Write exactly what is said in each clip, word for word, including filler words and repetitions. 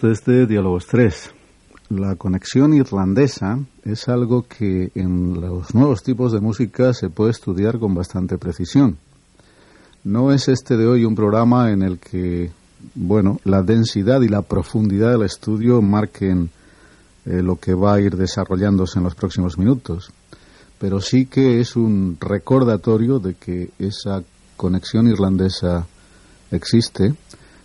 Desde Diálogos tres. La conexión irlandesa es algo que en los nuevos tipos de música se puede estudiar con bastante precisión. No es este de hoy un programa en el que, bueno, la densidad y la profundidad del estudio marquen eh, lo que va a ir desarrollándose en los próximos minutos, pero sí que es un recordatorio de que esa conexión irlandesa existe,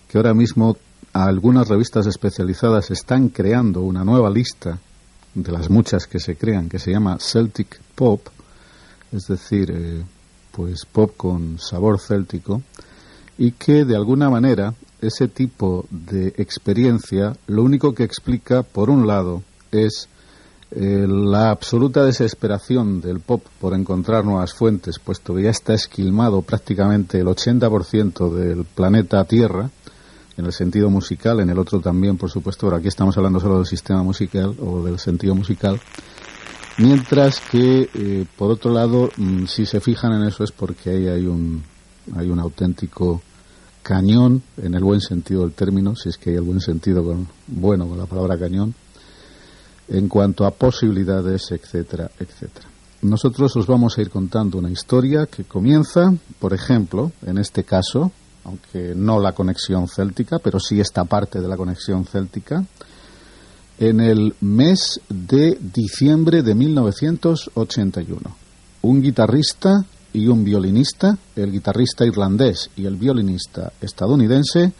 que ahora mismo algunas revistas especializadas están creando una nueva lista de las muchas que se crean, que se llama Celtic Pop, es decir, eh, pues pop con sabor céltico, y que de alguna manera ese tipo de experiencia lo único que explica, por un lado, es eh, la absoluta desesperación del pop por encontrar nuevas fuentes, puesto que ya está esquilmado prácticamente el ochenta por ciento del planeta Tierra, en el sentido musical, en el otro también, por supuesto, pero aquí estamos hablando solo del sistema musical o del sentido musical, mientras que, eh, por otro lado, mmm, si se fijan en eso es porque ahí hay un, hay un auténtico cañón, en el buen sentido del término, si es que hay el buen sentido con, bueno, con la palabra cañón, en cuanto a posibilidades, etcétera, etcétera. Nosotros os vamos a ir contando una historia que comienza, por ejemplo, en este caso, aunque no la conexión céltica, pero sí esta parte de la conexión céltica, en el mes de diciembre de mil novecientos ochenta y uno. Un guitarrista y un violinista, el guitarrista irlandés y el violinista estadounidense,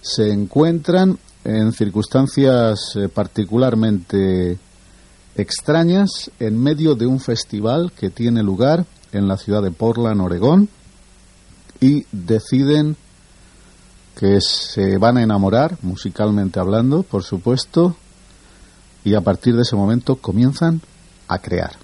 se encuentran en circunstancias particularmente extrañas en medio de un festival que tiene lugar en la ciudad de Portland, Oregón, y deciden que se van a enamorar, musicalmente hablando, por supuesto, y a partir de ese momento comienzan a crear.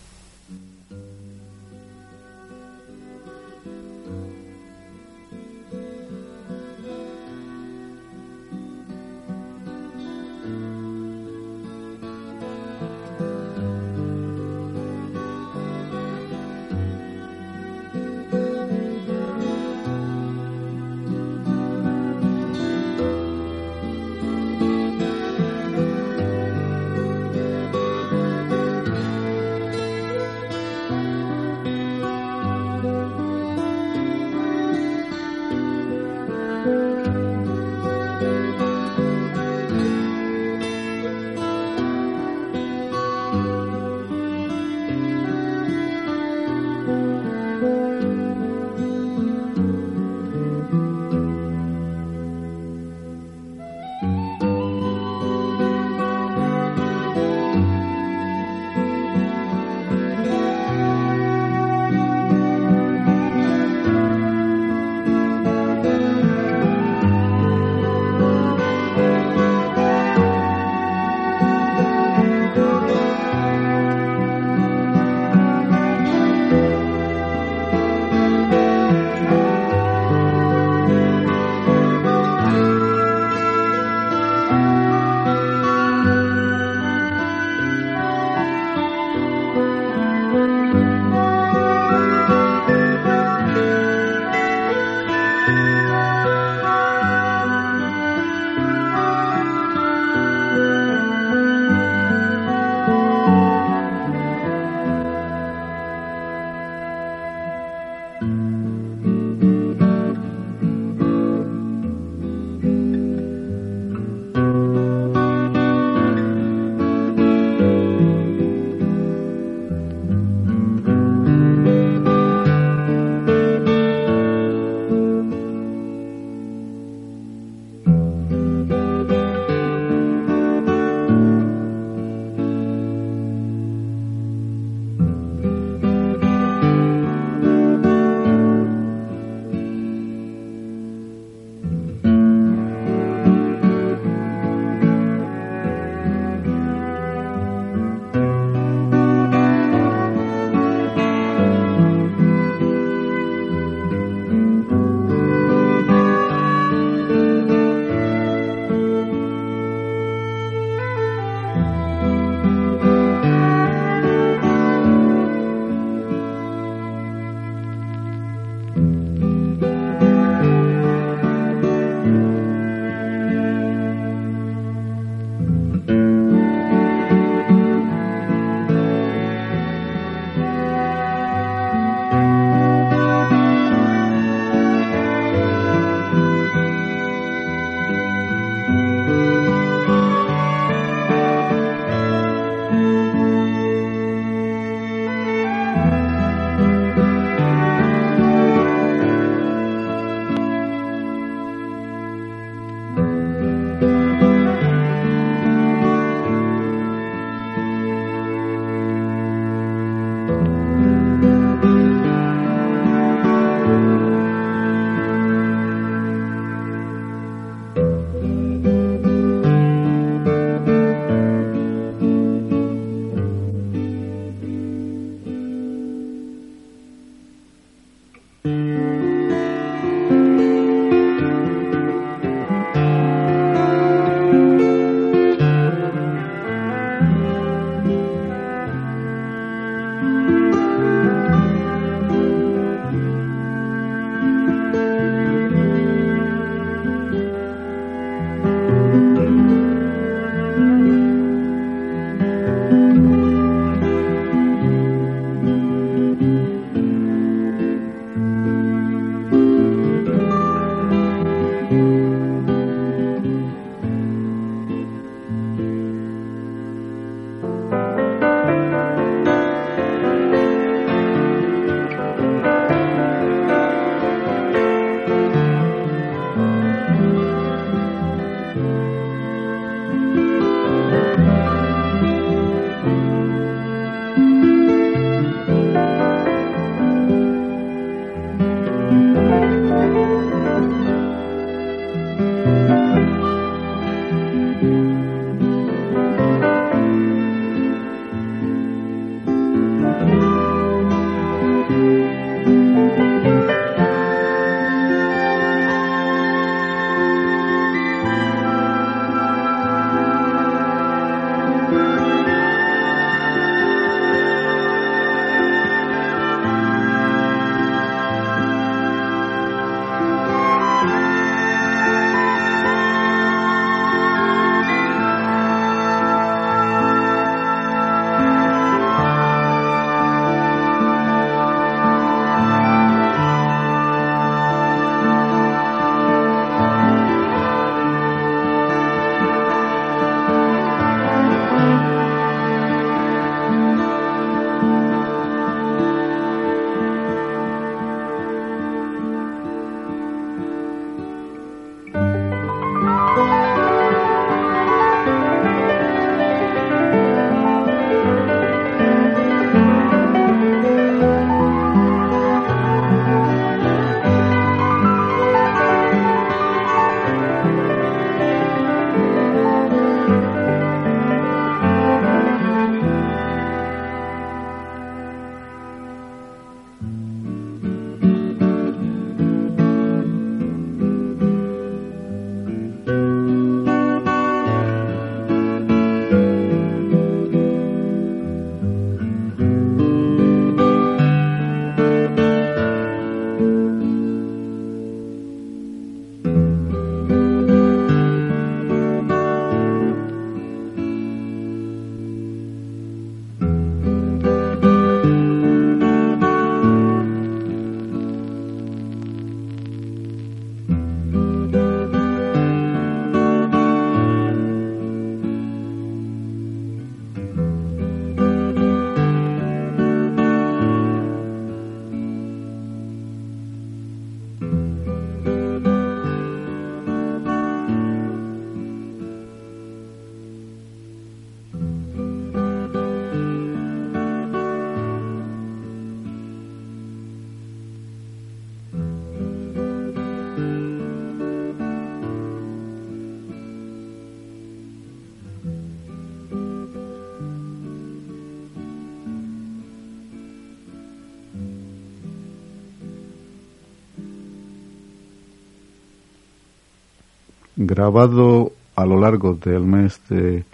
grabado a lo largo del mes de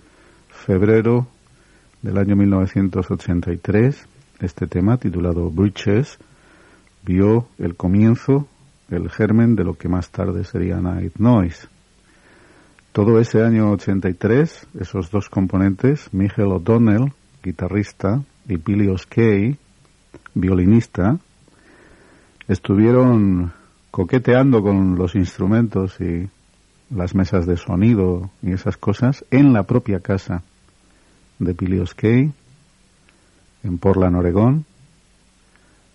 febrero del año mil novecientos ochenta y tres. Este tema, titulado Bridges, vio el comienzo, el germen de lo que más tarde sería Nightnoise. Todo ese año ochenta y tres, esos dos componentes, Mícheál Ó Domhnaill, guitarrista, y Billy Oskay, violinista, estuvieron coqueteando con los instrumentos y las mesas de sonido y esas cosas en la propia casa de Billy Oskay, en Portland, Oregón,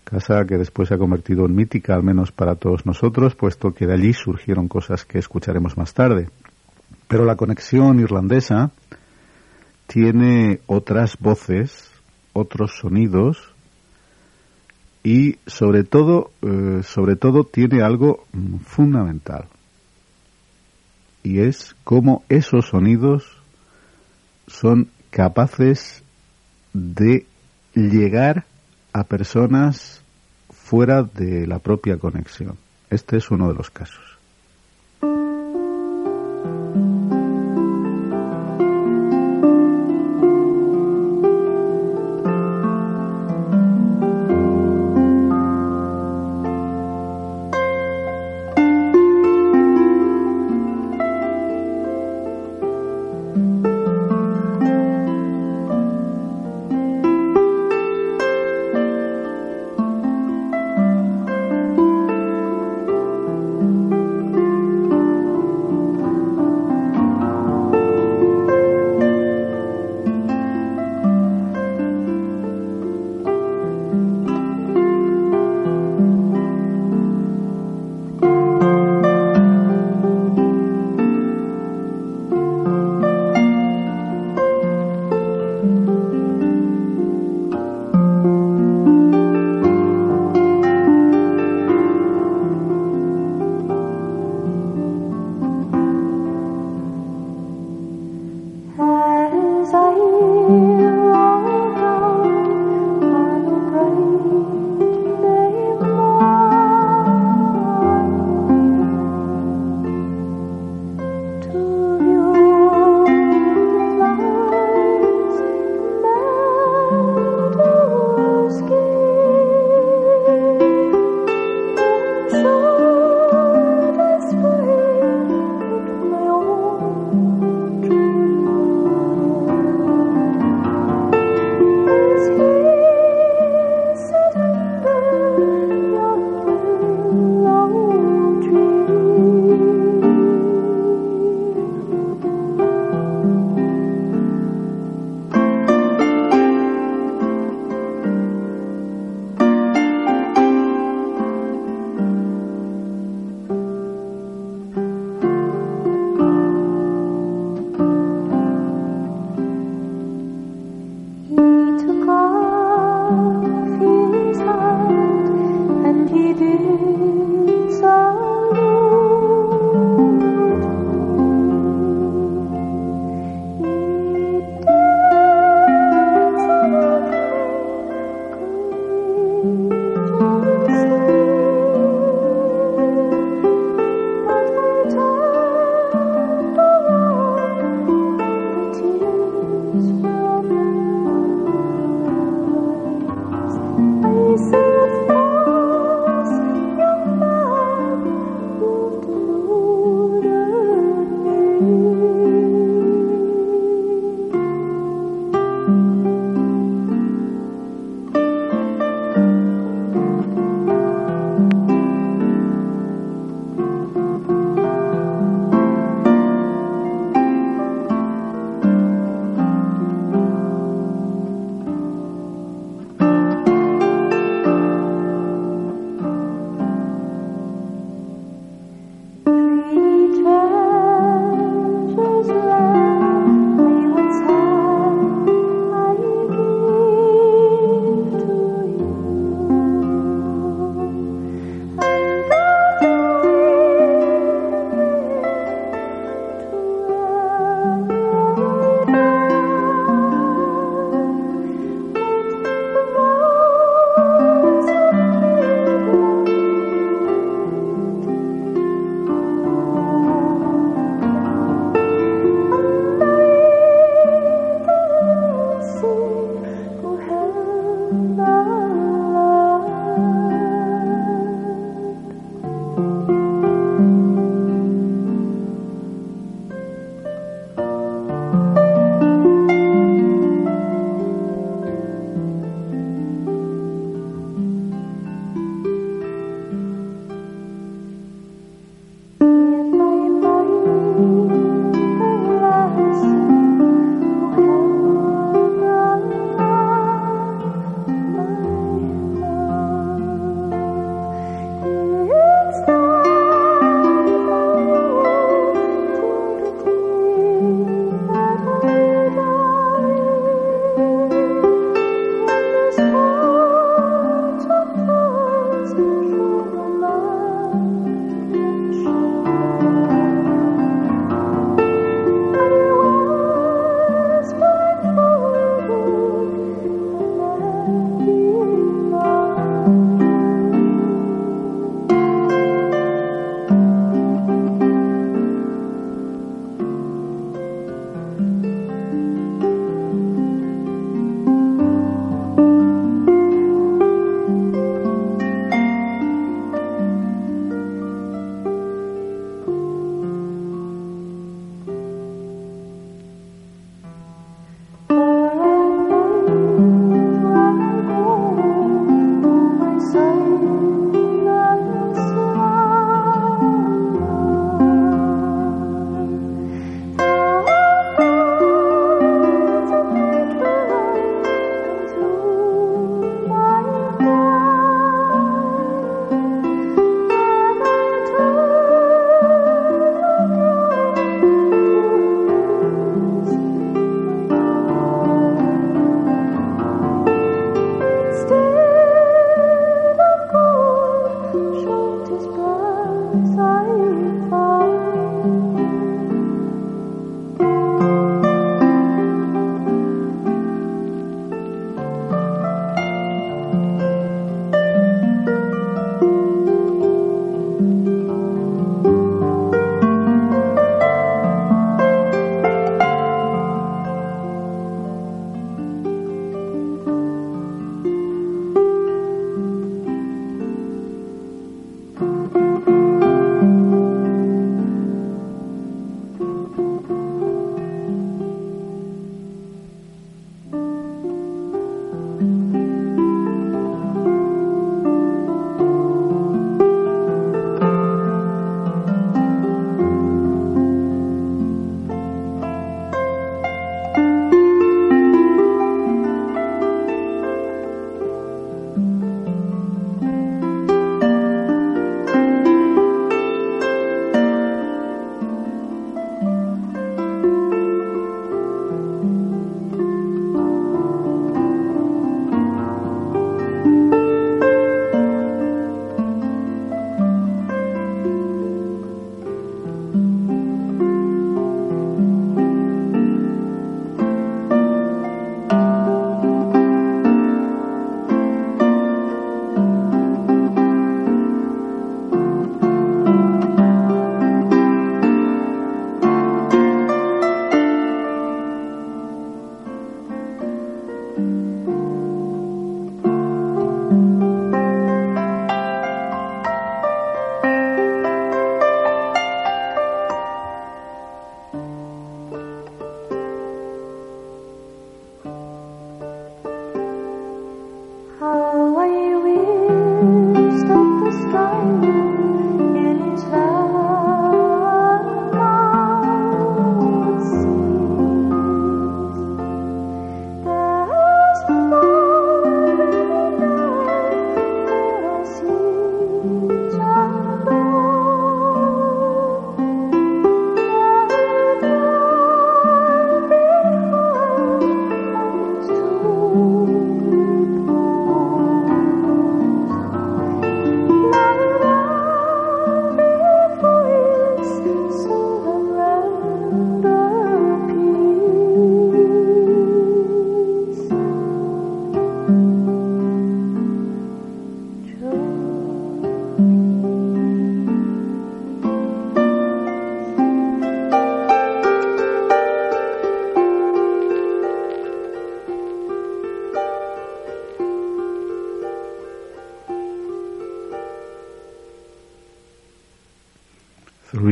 casa que después se ha convertido en mítica, al menos para todos nosotros, puesto que de allí surgieron cosas que escucharemos más tarde. Pero la conexión irlandesa tiene otras voces, otros sonidos y sobre todo, eh, sobre todo tiene algo fundamental, y es cómo esos sonidos son capaces de llegar a personas fuera de la propia conexión. Este es uno de los casos.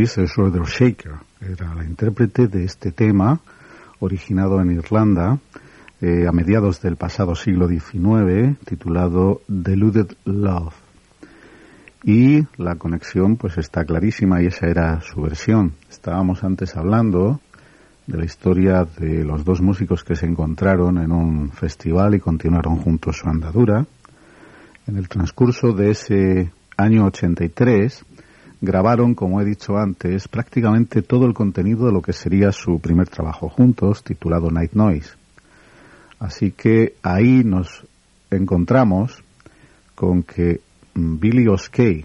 Sìle Shaker era la intérprete de este tema, originado en Irlanda eh, a mediados del pasado siglo diecinueve, titulado Deluded Love. Y la conexión pues está clarísima, y esa era su versión. Estábamos antes hablando de la historia de los dos músicos que se encontraron en un festival y continuaron juntos su andadura. En el transcurso de ese año ochenta y tres... grabaron, como he dicho antes, prácticamente todo el contenido de lo que sería su primer trabajo juntos, titulado Nightnoise. Así que ahí nos encontramos con que Billy Oskay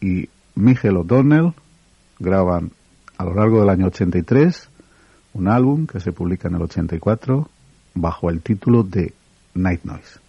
y Mícheál Ó Domhnaill graban a lo largo del año ochenta y tres un álbum que se publica en el ochenta y cuatro bajo el título de Nightnoise.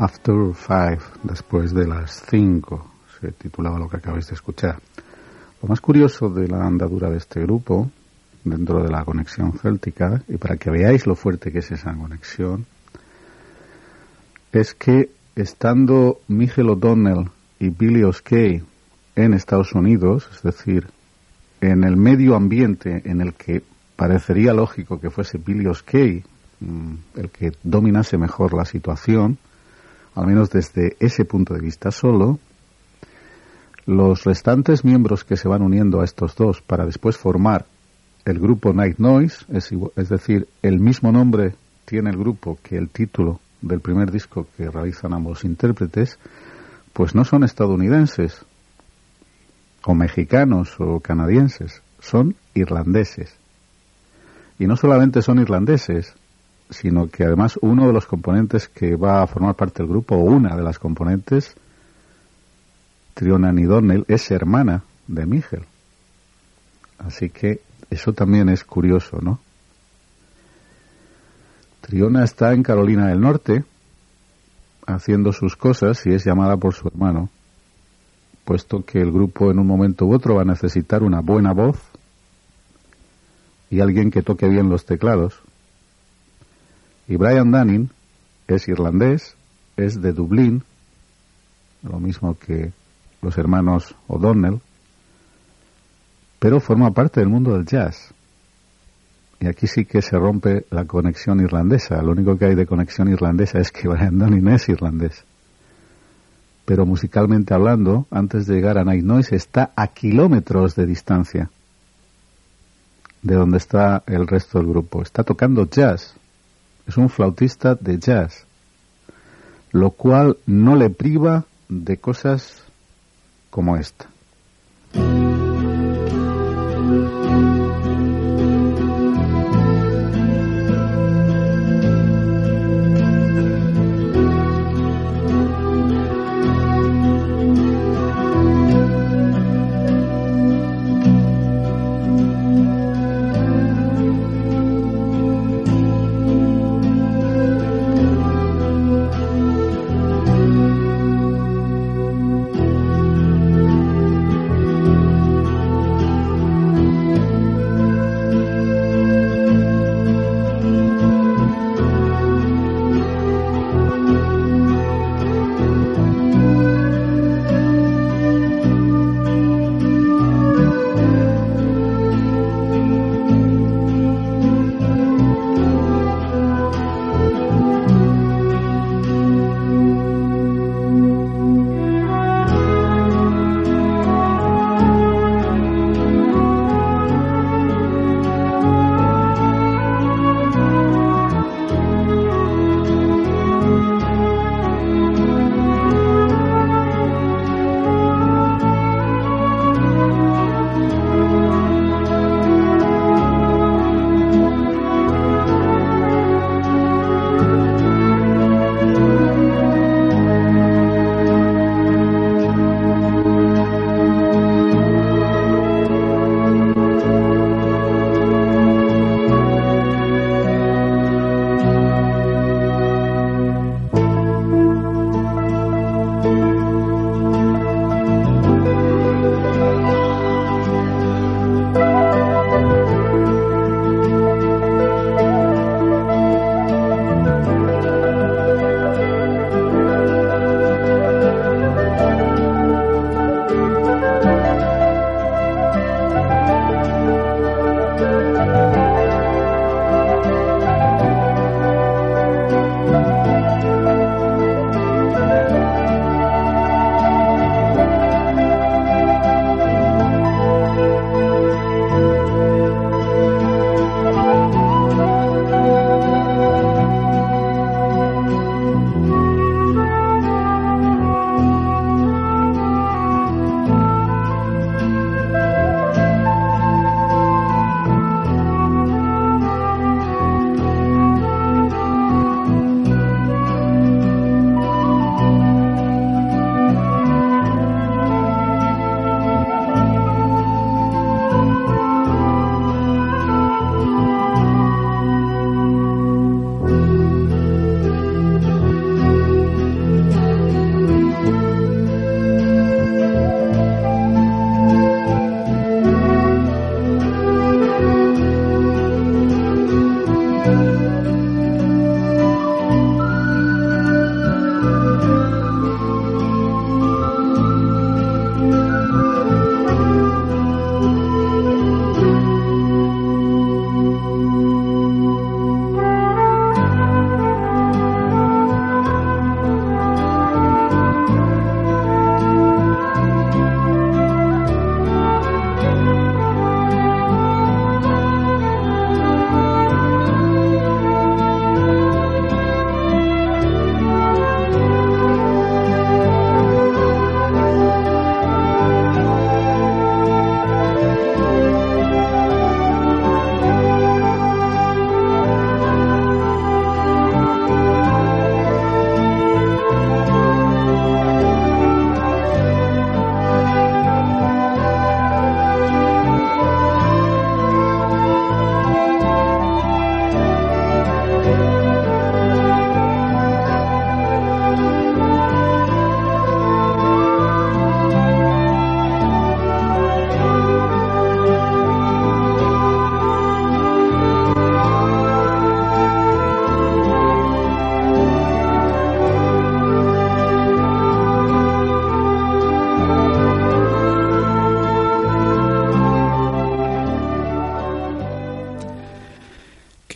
After Five, después de las cinco, se titulaba lo que acabáis de escuchar. Lo más curioso de la andadura de este grupo, dentro de la conexión céltica, y para que veáis lo fuerte que es esa conexión, es que estando Mícheál Ó Domhnaill y Billy Oskay en Estados Unidos, es decir, en el medio ambiente en el que parecería lógico que fuese Billy Oskay el que dominase mejor la situación, al menos desde ese punto de vista solo, los restantes miembros que se van uniendo a estos dos para después formar el grupo Nightnoise, es, es decir, el mismo nombre tiene el grupo que el título del primer disco que realizan ambos intérpretes, pues no son estadounidenses, o mexicanos, o canadienses, son irlandeses. Y no solamente son irlandeses, sino que además uno de los componentes que va a formar parte del grupo, o una de las componentes, Tríona Ní Dhomhnaill, es hermana de Mícheál. Así que eso también es curioso, ¿no? Tríona está en Carolina del Norte, haciendo sus cosas, y es llamada por su hermano, puesto que el grupo en un momento u otro va a necesitar una buena voz y alguien que toque bien los teclados. Y Brian Dunning es irlandés, es de Dublín, lo mismo que los hermanos O'Donnell, pero forma parte del mundo del jazz. Y aquí sí que se rompe la conexión irlandesa. Lo único que hay de conexión irlandesa es que Brian Dunning es irlandés. Pero musicalmente hablando, antes de llegar a Nightnoise, está a kilómetros de distancia de donde está el resto del grupo. Está tocando jazz. Es un flautista de jazz, lo cual no le priva de cosas como esta.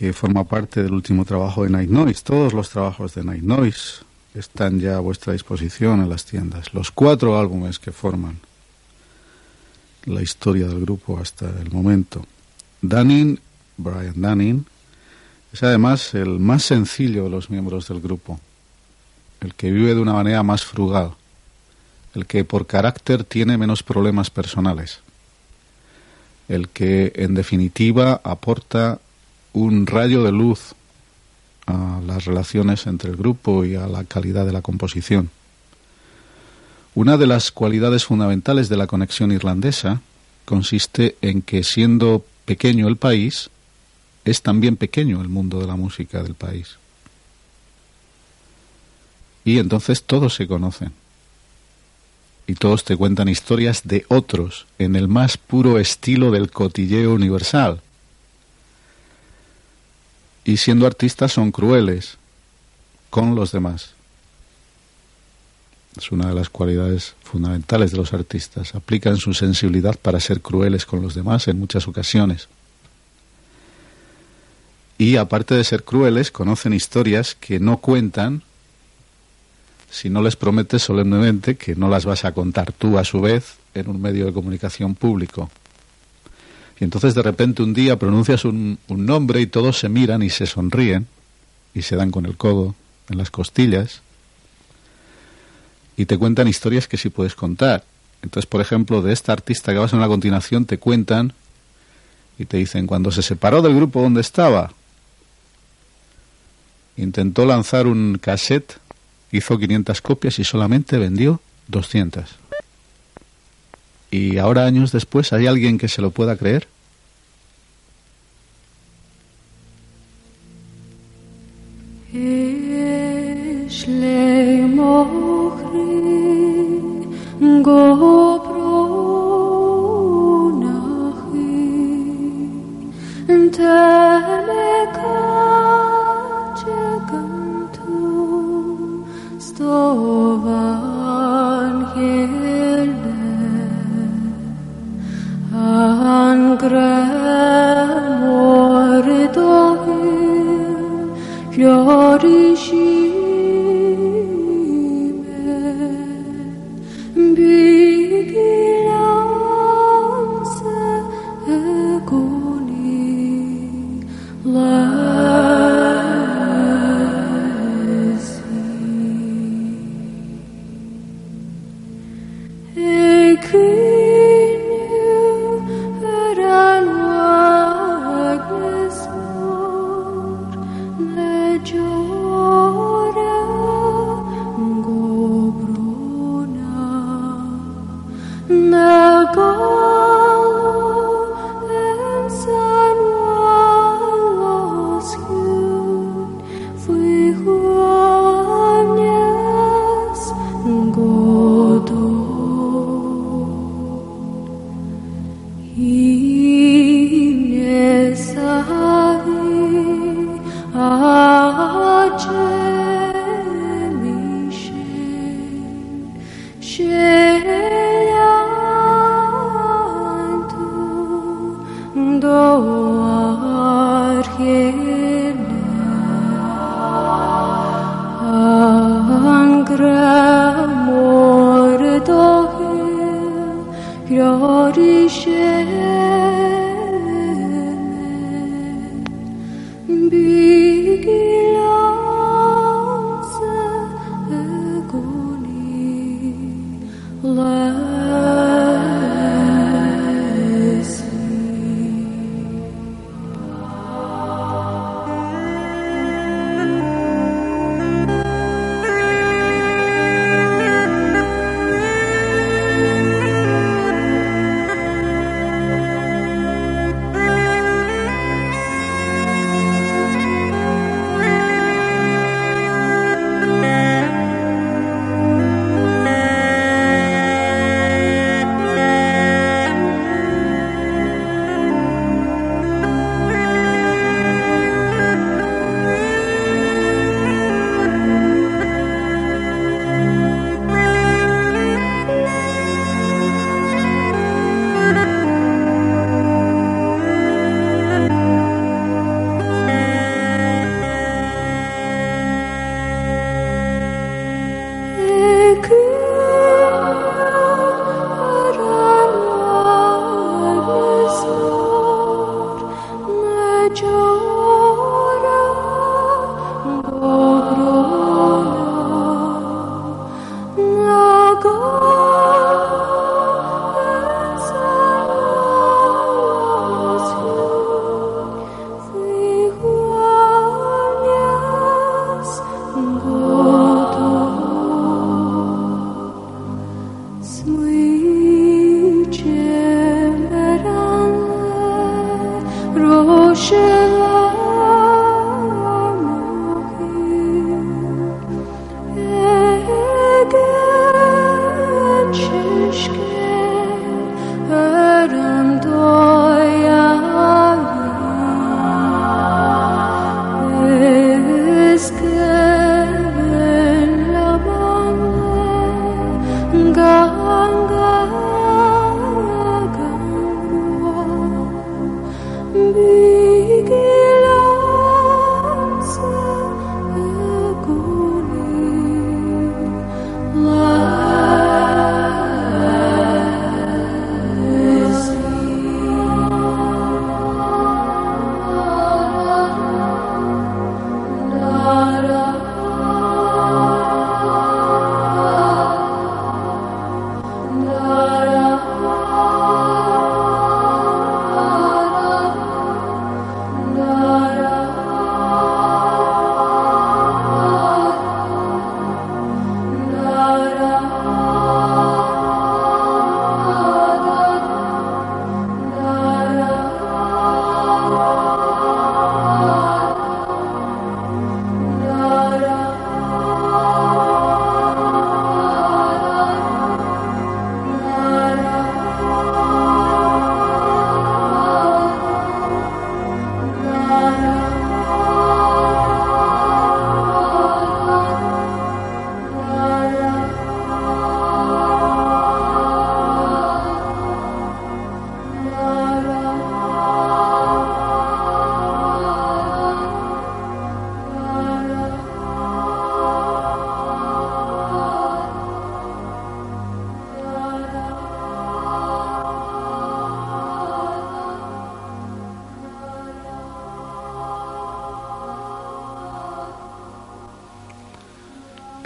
que forma parte del último trabajo de Nightnoise. Todos los trabajos de Nightnoise están ya a vuestra disposición en las tiendas. Los cuatro álbumes que forman la historia del grupo hasta el momento. Dunning, Brian Dunning, es además el más sencillo de los miembros del grupo, el que vive de una manera más frugal, el que por carácter tiene menos problemas personales, el que en definitiva aporta un rayo de luz a las relaciones entre el grupo y a la calidad de la composición. Una de las cualidades fundamentales de la conexión irlandesa consiste en que, siendo pequeño el país, es también pequeño el mundo de la música del país. Y entonces todos se conocen. Y todos te cuentan historias de otros, en el más puro estilo del cotilleo universal. Y siendo artistas son crueles con los demás. Es una de las cualidades fundamentales de los artistas. Aplican su sensibilidad para ser crueles con los demás en muchas ocasiones. Y aparte de ser crueles, conocen historias que no cuentan si no les prometes solemnemente que no las vas a contar tú a su vez en un medio de comunicación público. Y entonces de repente un día pronuncias un, un nombre y todos se miran y se sonríen y se dan con el codo en las costillas y te cuentan historias que sí puedes contar. Entonces, por ejemplo, de esta artista que vas a una continuación te cuentan y te dicen, cuando se separó del grupo donde estaba, intentó lanzar un cassette, hizo quinientas copias y solamente vendió doscientas. ¿Y ahora, años después, hay alguien que se lo pueda creer?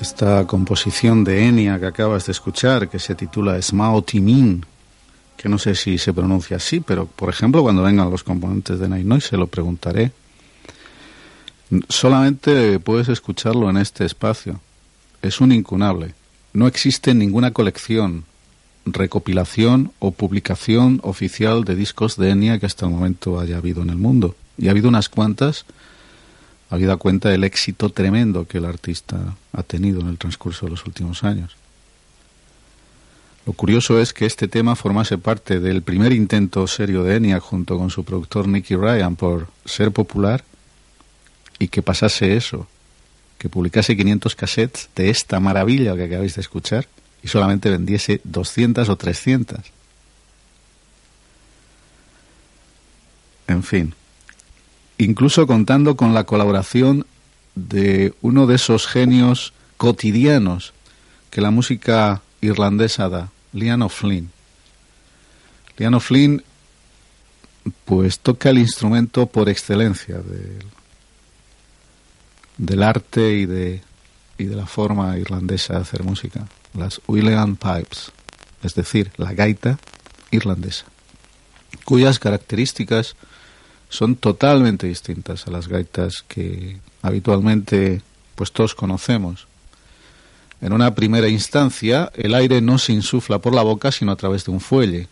esta composición de Enya que acabas de escuchar, que se titula Smao Timin, que no sé si se pronuncia así, pero por ejemplo cuando vengan los componentes de Nightnoise se lo preguntaré. Solamente puedes escucharlo en este espacio. Es un incunable. No existe ninguna colección, recopilación o publicación oficial de discos de Enya que hasta el momento haya habido en el mundo. Y ha habido unas cuantas, habida cuenta del éxito tremendo que el artista ha tenido en el transcurso de los últimos años. Lo curioso es que este tema formase parte del primer intento serio de Enya junto con su productor Nicky Ryan por ser popular, y que pasase eso, que publicase quinientos cassettes de esta maravilla que acabáis de escuchar y solamente vendiese doscientos o trescientos. En fin, incluso contando con la colaboración de uno de esos genios cotidianos que la música irlandesa da, Liam O'Flynn. Liam O'Flynn, pues toca el instrumento por excelencia del, del arte y de, y de la forma irlandesa de hacer música, las Uilleann Pipes, es decir, la gaita irlandesa, cuyas características son totalmente distintas a las gaitas que habitualmente pues todos conocemos. En una primera instancia, el aire no se insufla por la boca, sino a través de un fuelle.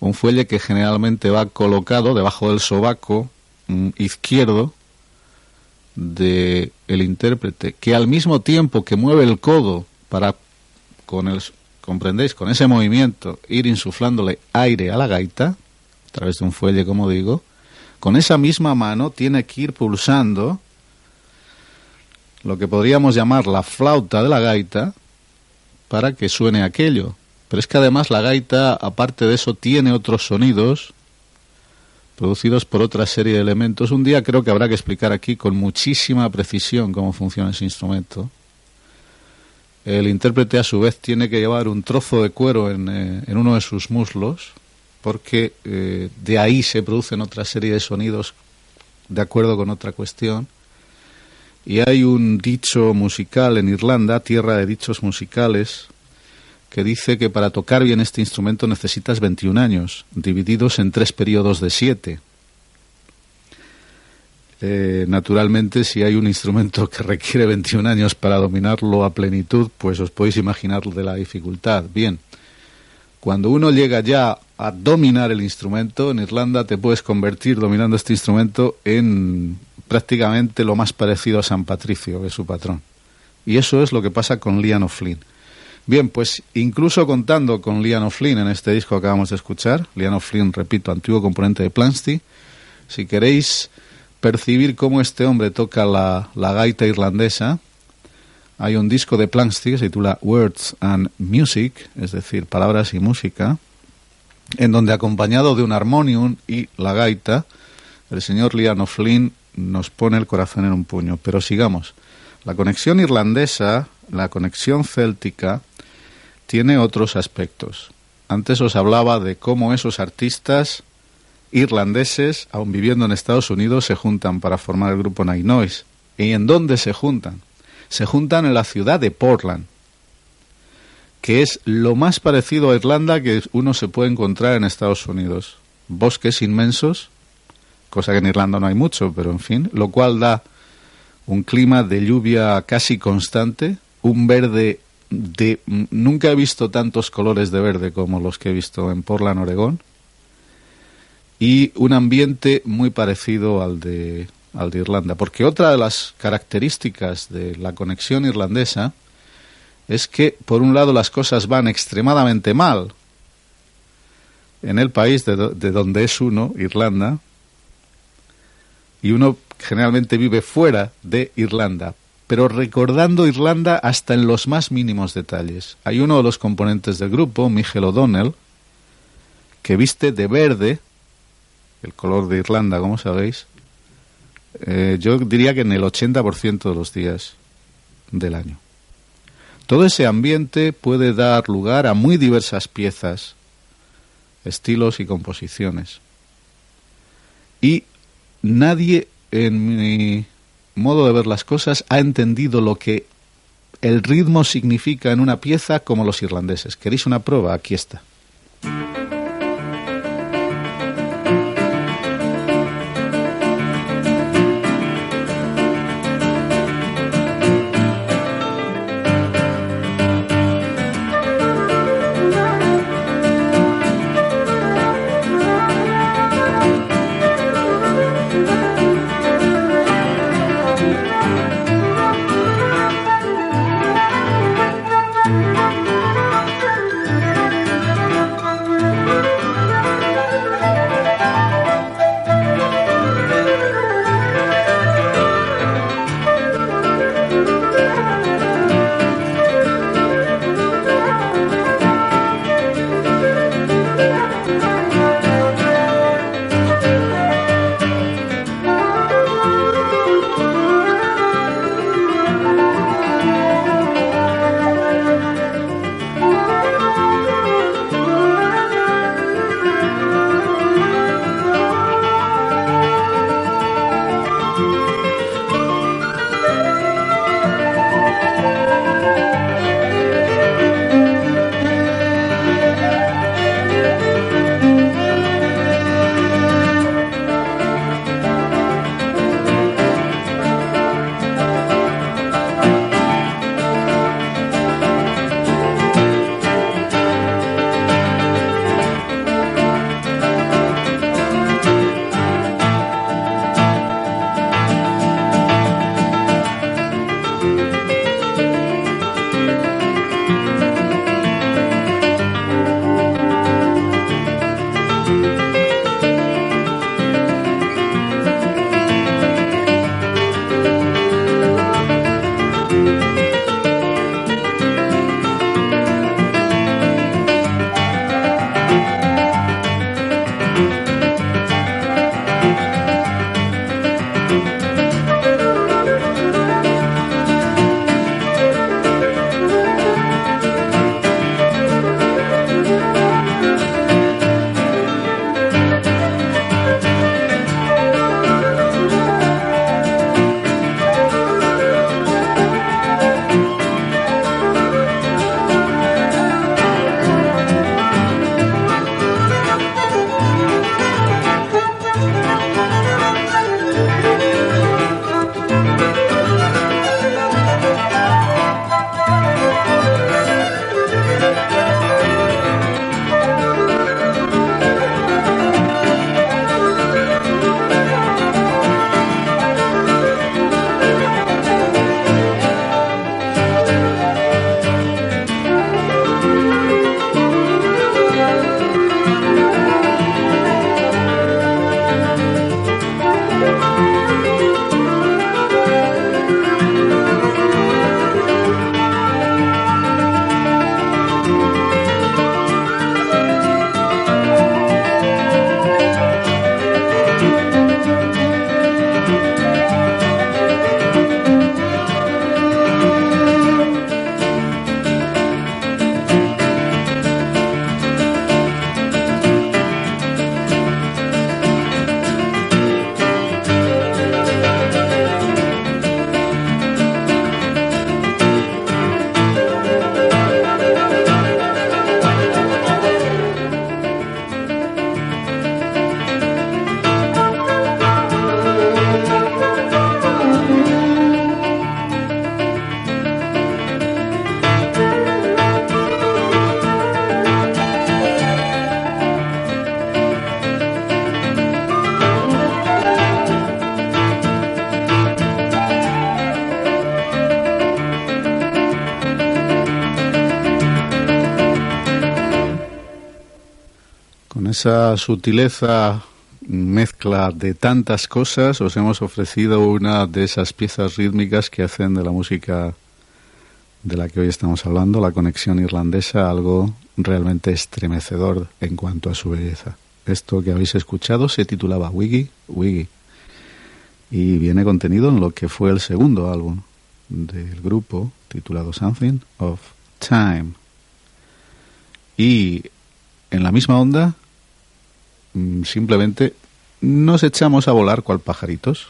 Un fuelle que generalmente va colocado debajo del sobaco mm, izquierdo del intérprete, que al mismo tiempo que mueve el codo para, con el, comprendéis, con ese movimiento, ir insuflándole aire a la gaita, a través de un fuelle, como digo, con esa misma mano tiene que ir pulsando lo que podríamos llamar la flauta de la gaita para que suene aquello. Pero es que además la gaita, aparte de eso, tiene otros sonidos producidos por otra serie de elementos. Un día creo que habrá que explicar aquí con muchísima precisión cómo funciona ese instrumento. El intérprete a su vez tiene que llevar un trozo de cuero en, eh, en uno de sus muslos, porque eh, de ahí se producen otra serie de sonidos de acuerdo con otra cuestión. Y hay un dicho musical en Irlanda, tierra de dichos musicales, que dice que para tocar bien este instrumento necesitas veintiún años, divididos en tres periodos de siete. Eh, naturalmente, si hay un instrumento que requiere veintiún años para dominarlo a plenitud, pues os podéis imaginar de la dificultad. Bien, cuando uno llega ya a dominar el instrumento, en Irlanda te puedes convertir, dominando este instrumento, en prácticamente lo más parecido a San Patricio, que es su patrón. Y eso es lo que pasa con Liam O'Flynn. Bien, pues incluso contando con Liam O'Flynn en este disco que acabamos de escuchar, Liam O'Flynn, repito, antiguo componente de Planxty, si queréis percibir cómo este hombre toca la, la gaita irlandesa, hay un disco de Planxty que se titula Words and Music, es decir, palabras y música, en donde acompañado de un armonium y la gaita, el señor Liam O'Flynn nos pone el corazón en un puño. Pero sigamos. La conexión irlandesa, la conexión céltica, tiene otros aspectos. Antes os hablaba de cómo esos artistas irlandeses, aun viviendo en Estados Unidos, se juntan para formar el grupo Nightnoise. ¿Y en dónde se juntan? Se juntan en la ciudad de Portland, que es lo más parecido a Irlanda que uno se puede encontrar en Estados Unidos. Bosques inmensos, cosa que en Irlanda no hay mucho, pero en fin, lo cual da un clima de lluvia casi constante, un verde de... Nunca he visto tantos colores de verde como los que he visto en Portland, Oregón, y un ambiente muy parecido al de, al de Irlanda, porque otra de las características de la conexión irlandesa es que, por un lado, las cosas van extremadamente mal en el país de, do- de donde es uno, Irlanda, y uno generalmente vive fuera de Irlanda, pero recordando Irlanda hasta en los más mínimos detalles. Hay uno de los componentes del grupo, Mícheál Ó Domhnaill, que viste de verde, el color de Irlanda, como sabéis, eh, yo diría que en el ochenta por ciento de los días del año. Todo ese ambiente puede dar lugar a muy diversas piezas, estilos y composiciones. Y nadie, en mi modo de ver las cosas, ha entendido lo que el ritmo significa en una pieza como los irlandeses. ¿Queréis una prueba? Aquí está. Esa sutileza, mezcla de tantas cosas, os hemos ofrecido una de esas piezas rítmicas que hacen de la música de la que hoy estamos hablando, la conexión irlandesa, algo realmente estremecedor en cuanto a su belleza. Esto que habéis escuchado se titulaba Wiggy Wiggy y viene contenido en lo que fue el segundo álbum del grupo, titulado Something of Time. Y en la misma onda, simplemente nos echamos a volar cual pajaritos.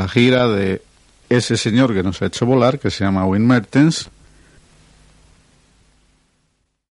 la gira de ese señor que nos ha hecho volar, que se llama Wim Mertens,